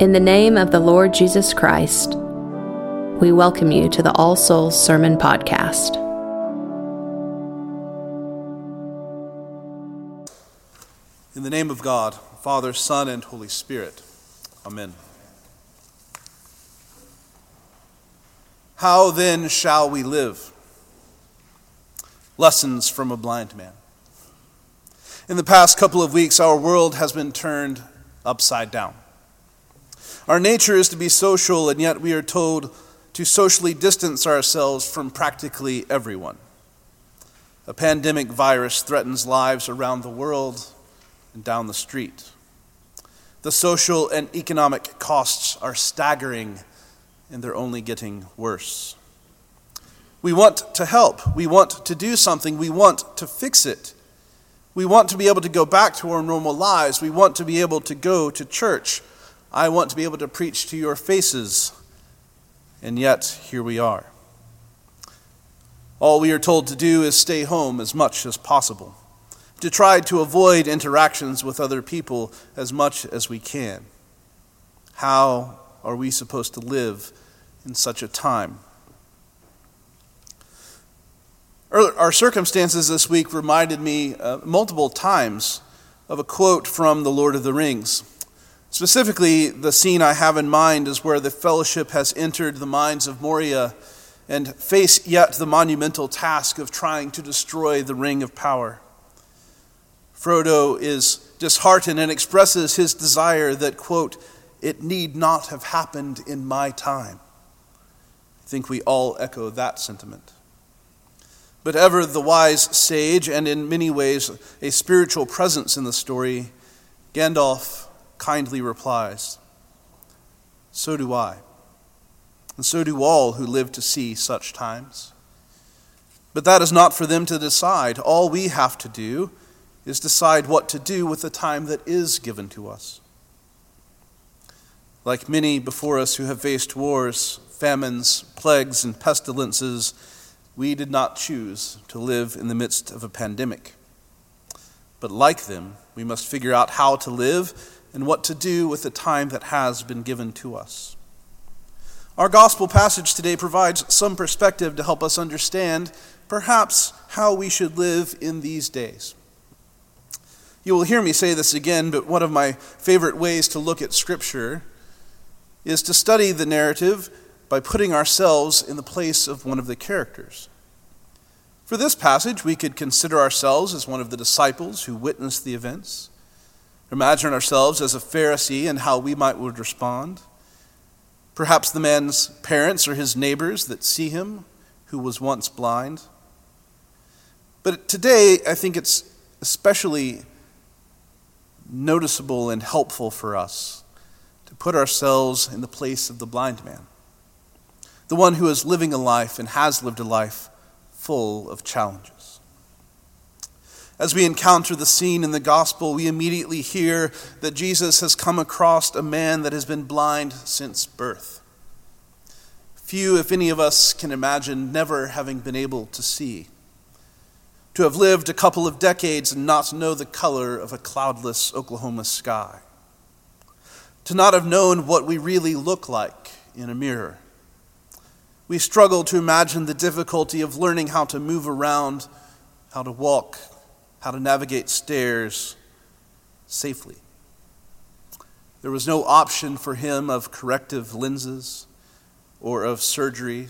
In the name of the Lord Jesus Christ, we welcome you to the All Souls Sermon Podcast. In the name of God, Father, Son, and Holy Spirit. Amen. How then shall we live? Lessons from a blind man. In the past couple of weeks, our world has been turned upside down. Our nature is to be social, and yet we are told to socially distance ourselves from practically everyone. A pandemic virus threatens lives around the world and down the street. The social and economic costs are staggering, and they're only getting worse. We want to help. We want to do something. We want to fix it. We want to be able to go back to our normal lives. We want to be able to go to church. I want to be able to preach to your faces, and yet here we are. All we are told to do is stay home as much as possible, to try to avoid interactions with other people as much as we can. How are we supposed to live in such a time? Our circumstances this week reminded me multiple times of a quote from The Lord of the Rings. Specifically, the scene I have in mind is where the fellowship has entered the mines of Moria and face yet the monumental task of trying to destroy the Ring of Power. Frodo is disheartened and expresses his desire that, quote, "It need not have happened in my time." I think we all echo that sentiment. But ever the wise sage, and in many ways a spiritual presence in the story, Gandalf kindly replies, "So do I, and so do all who live to see such times. But that is not for them to decide. All we have to do is decide what to do with the time that is given to us." Like many before us who have faced wars, famines, plagues, and pestilences, we did not choose to live in the midst of a pandemic. But like them, we must figure out how to live and what to do with the time that has been given to us. Our gospel passage today provides some perspective to help us understand, perhaps, how we should live in these days. You will hear me say this again, but one of my favorite ways to look at Scripture is to study the narrative by putting ourselves in the place of one of the characters. For this passage, we could consider ourselves as one of the disciples who witnessed the events. Imagine ourselves as a Pharisee and how we would respond. Perhaps the man's parents or his neighbors that see him, who was once blind. But today, I think it's especially noticeable and helpful for us to put ourselves in the place of the blind man, the one who is living a life and has lived a life full of challenges. As we encounter the scene in the gospel, we immediately hear that Jesus has come across a man that has been blind since birth. Few, if any of us, can imagine never having been able to see, to have lived a couple of decades and not know the color of a cloudless Oklahoma sky, to not have known what we really look like in a mirror. We struggle to imagine the difficulty of learning how to move around, how to walk, how to navigate stairs safely. There was no option for him of corrective lenses or of surgery.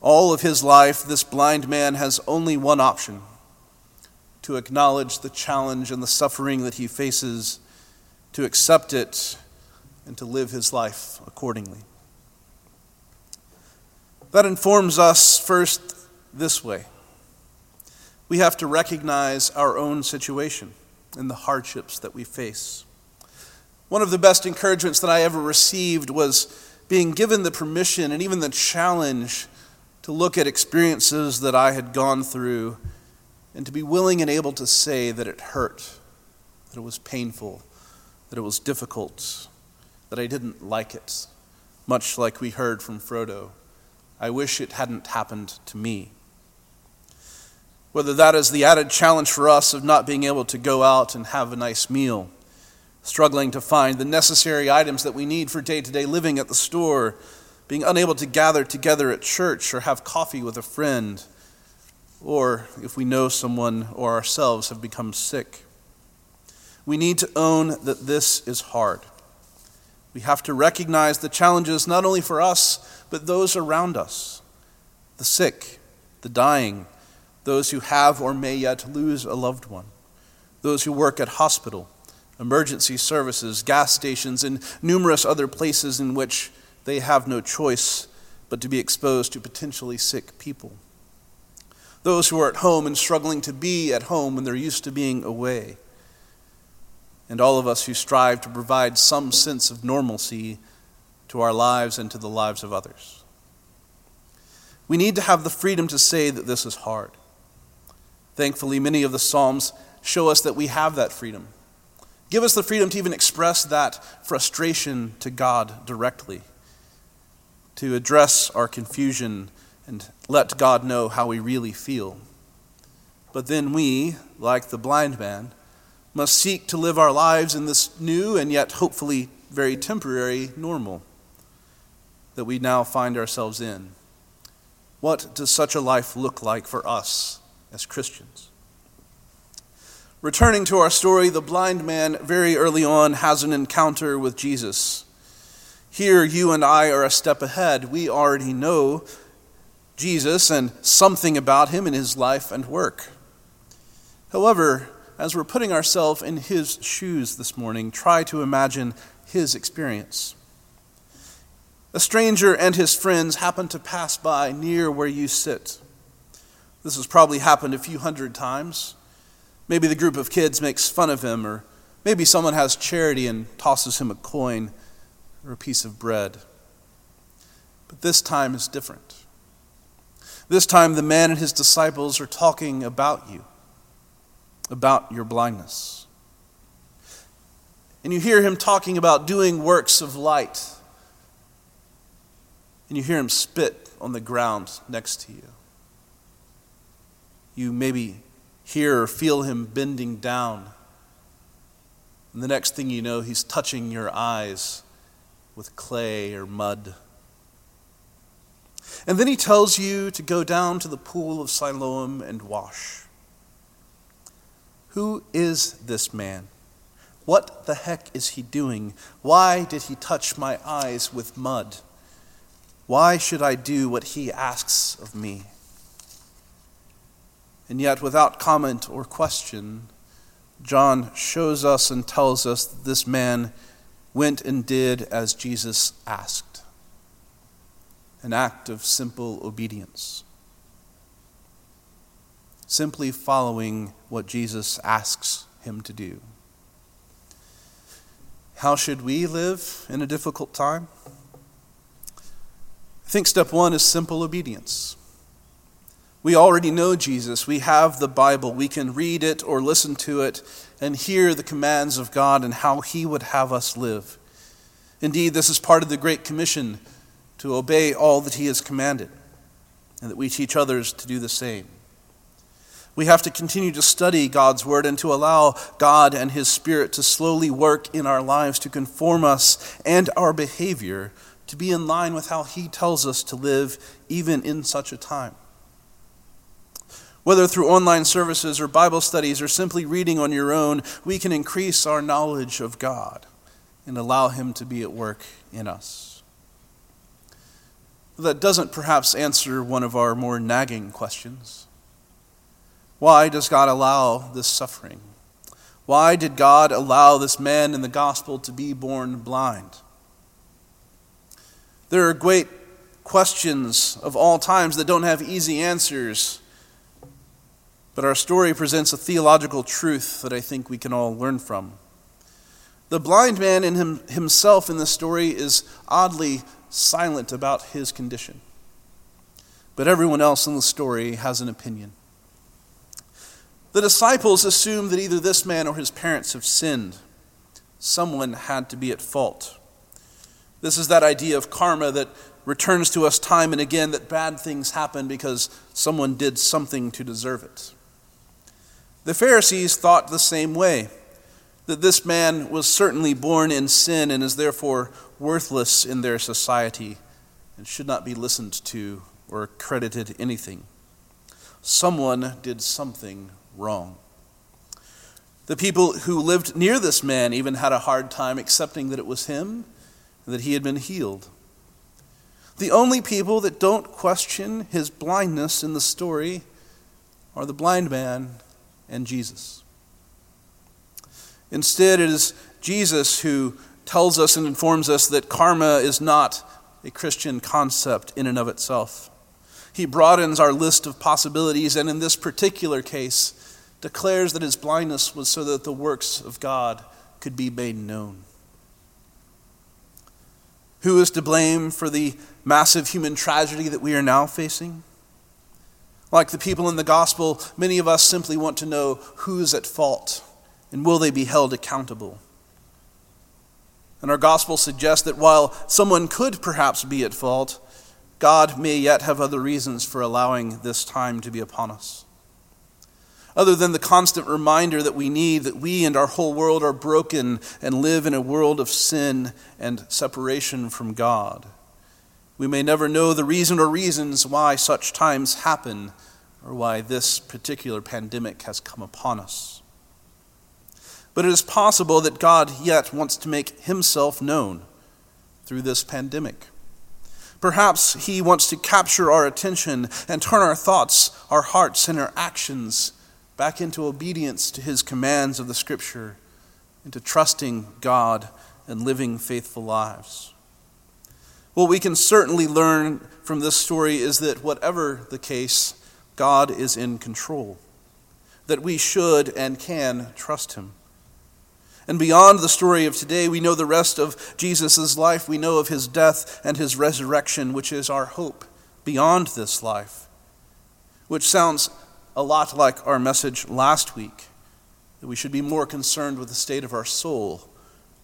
All of his life, this blind man has only one option: to acknowledge the challenge and the suffering that he faces, to accept it, and to live his life accordingly. That informs us first this way. We have to recognize our own situation and the hardships that we face. One of the best encouragements that I ever received was being given the permission and even the challenge to look at experiences that I had gone through and to be willing and able to say that it hurt, that it was painful, that it was difficult, that I didn't like it, much like we heard from Frodo. I wish it hadn't happened to me. Whether that is the added challenge for us of not being able to go out and have a nice meal, struggling to find the necessary items that we need for day-to-day living at the store, being unable to gather together at church or have coffee with a friend, or if we know someone or ourselves have become sick. We need to own that this is hard. We have to recognize the challenges not only for us, but those around us, the sick, the dying, those who have or may yet lose a loved one, those who work at hospital, emergency services, gas stations, and numerous other places in which they have no choice but to be exposed to potentially sick people. Those who are at home and struggling to be at home when they're used to being away. And all of us who strive to provide some sense of normalcy to our lives and to the lives of others. We need to have the freedom to say that this is hard. Thankfully, many of the Psalms show us that we have that freedom. Give us the freedom to even express that frustration to God directly, to address our confusion and let God know how we really feel. But then we, like the blind man, must seek to live our lives in this new and yet hopefully very temporary normal that we now find ourselves in. What does such a life look like for us as Christians? Returning to our story, the blind man very early on has an encounter with Jesus. Here, you and I are a step ahead. We already know Jesus and something about him in his life and work. However, as we're putting ourselves in his shoes this morning, try to imagine his experience. A stranger and his friends happened to pass by near where you sit. This has probably happened a few hundred times. Maybe the group of kids makes fun of him, or maybe someone has charity and tosses him a coin or a piece of bread. But this time is different. This time the man and his disciples are talking about you, about your blindness. And you hear him talking about doing works of light. And you hear him spit on the ground next to you. You maybe hear or feel him bending down. And the next thing you know, he's touching your eyes with clay or mud. And then he tells you to go down to the pool of Siloam and wash. Who is this man? What the heck is he doing? Why did he touch my eyes with mud? Why should I do what he asks of me? And yet, without comment or question, John shows us and tells us that this man went and did as Jesus asked. An act of simple obedience. Simply following what Jesus asks him to do. How should we live in a difficult time? I think step one is simple obedience. We already know Jesus. We have the Bible. We can read it or listen to it and hear the commands of God and how he would have us live. Indeed, this is part of the Great Commission, to obey all that he has commanded, and that we teach others to do the same. We have to continue to study God's word and to allow God and his Spirit to slowly work in our lives to conform us and our behavior to be in line with how he tells us to live even in such a time. Whether through online services or Bible studies or simply reading on your own, we can increase our knowledge of God and allow him to be at work in us. That doesn't perhaps answer one of our more nagging questions. Why does God allow this suffering? Why did God allow this man in the gospel to be born blind? There are great questions of all times that don't have easy answers, but our story presents a theological truth that I think we can all learn from. The blind man and himself in this story is oddly silent about his condition, but everyone else in the story has an opinion. The disciples assume that either this man or his parents have sinned. Someone had to be at fault. This is that idea of karma that returns to us time and again, that bad things happen because someone did something to deserve it. The Pharisees thought the same way. that this man was certainly born in sin and is therefore worthless in their society and should not be listened to or credited anything. Someone did something wrong. The people who lived near this man even had a hard time accepting that it was him and that he had been healed. The only people that don't question his blindness in the story are the blind man and Jesus. Instead, it is Jesus who tells us and informs us that karma is not a Christian concept in and of itself. He broadens our list of possibilities, and in this particular case, declares that his blindness was so that the works of God could be made known. Who is to blame for the massive human tragedy that we are now facing? Like the people in the gospel, many of us simply want to know who's at fault and will they be held accountable. And our gospel suggests that while someone could perhaps be at fault, God may yet have other reasons for allowing this time to be upon us. Other than the constant reminder that we need, that we and our whole world are broken and live in a world of sin and separation from God, we may never know the reason or reasons why such times happen or why this particular pandemic has come upon us. But it is possible that God yet wants to make himself known through this pandemic. Perhaps he wants to capture our attention and turn our thoughts, our hearts, and our actions back into obedience to his commands of the Scripture, into trusting God and living faithful lives. What we can certainly learn from this story is that whatever the case, God is in control, that we should and can trust him. And beyond the story of today, we know the rest of Jesus' life. We know of his death and his resurrection, which is our hope beyond this life, which sounds a lot like our message last week, that we should be more concerned with the state of our soul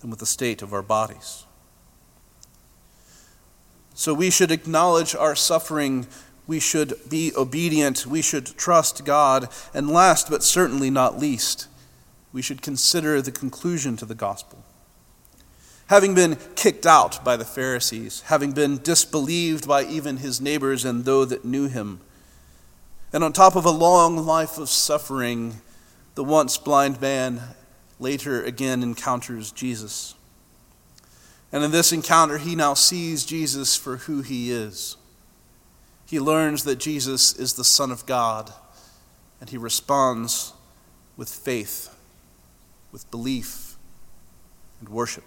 than with the state of our bodies. So we should acknowledge our suffering, we should be obedient, we should trust God, and last but certainly not least, we should consider the conclusion to the gospel. Having been kicked out by the Pharisees, having been disbelieved by even his neighbors and those that knew him, and on top of a long life of suffering, the once blind man later again encounters Jesus. And in this encounter, he now sees Jesus for who he is. He learns that Jesus is the Son of God, and he responds with faith, with belief, and worship.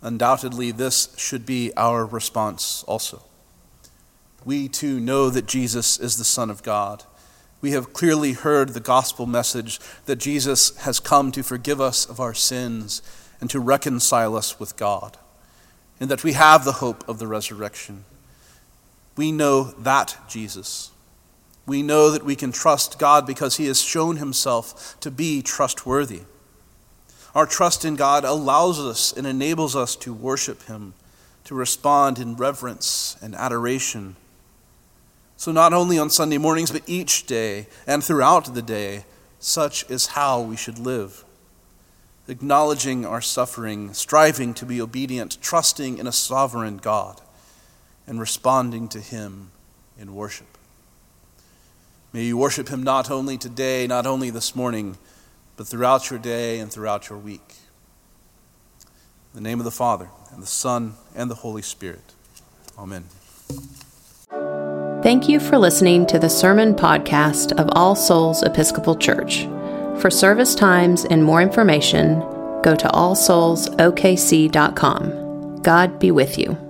Undoubtedly, this should be our response also. We too know that Jesus is the Son of God. We have clearly heard the gospel message that Jesus has come to forgive us of our sins and to reconcile us with God, and that we have the hope of the resurrection. We know that Jesus. We know that we can trust God because he has shown himself to be trustworthy. Our trust in God allows us and enables us to worship him, to respond in reverence and adoration. So not only on Sunday mornings, but each day and throughout the day, such is how we should live. Acknowledging our suffering, striving to be obedient, trusting in a sovereign God, and responding to him in worship. May you worship him not only today, not only this morning, but throughout your day and throughout your week. In the name of the Father, and the Son, and the Holy Spirit. Amen. Thank you for listening to the Sermon Podcast of All Souls Episcopal Church. For service times and more information, go to allsoulsokc.com. God be with you.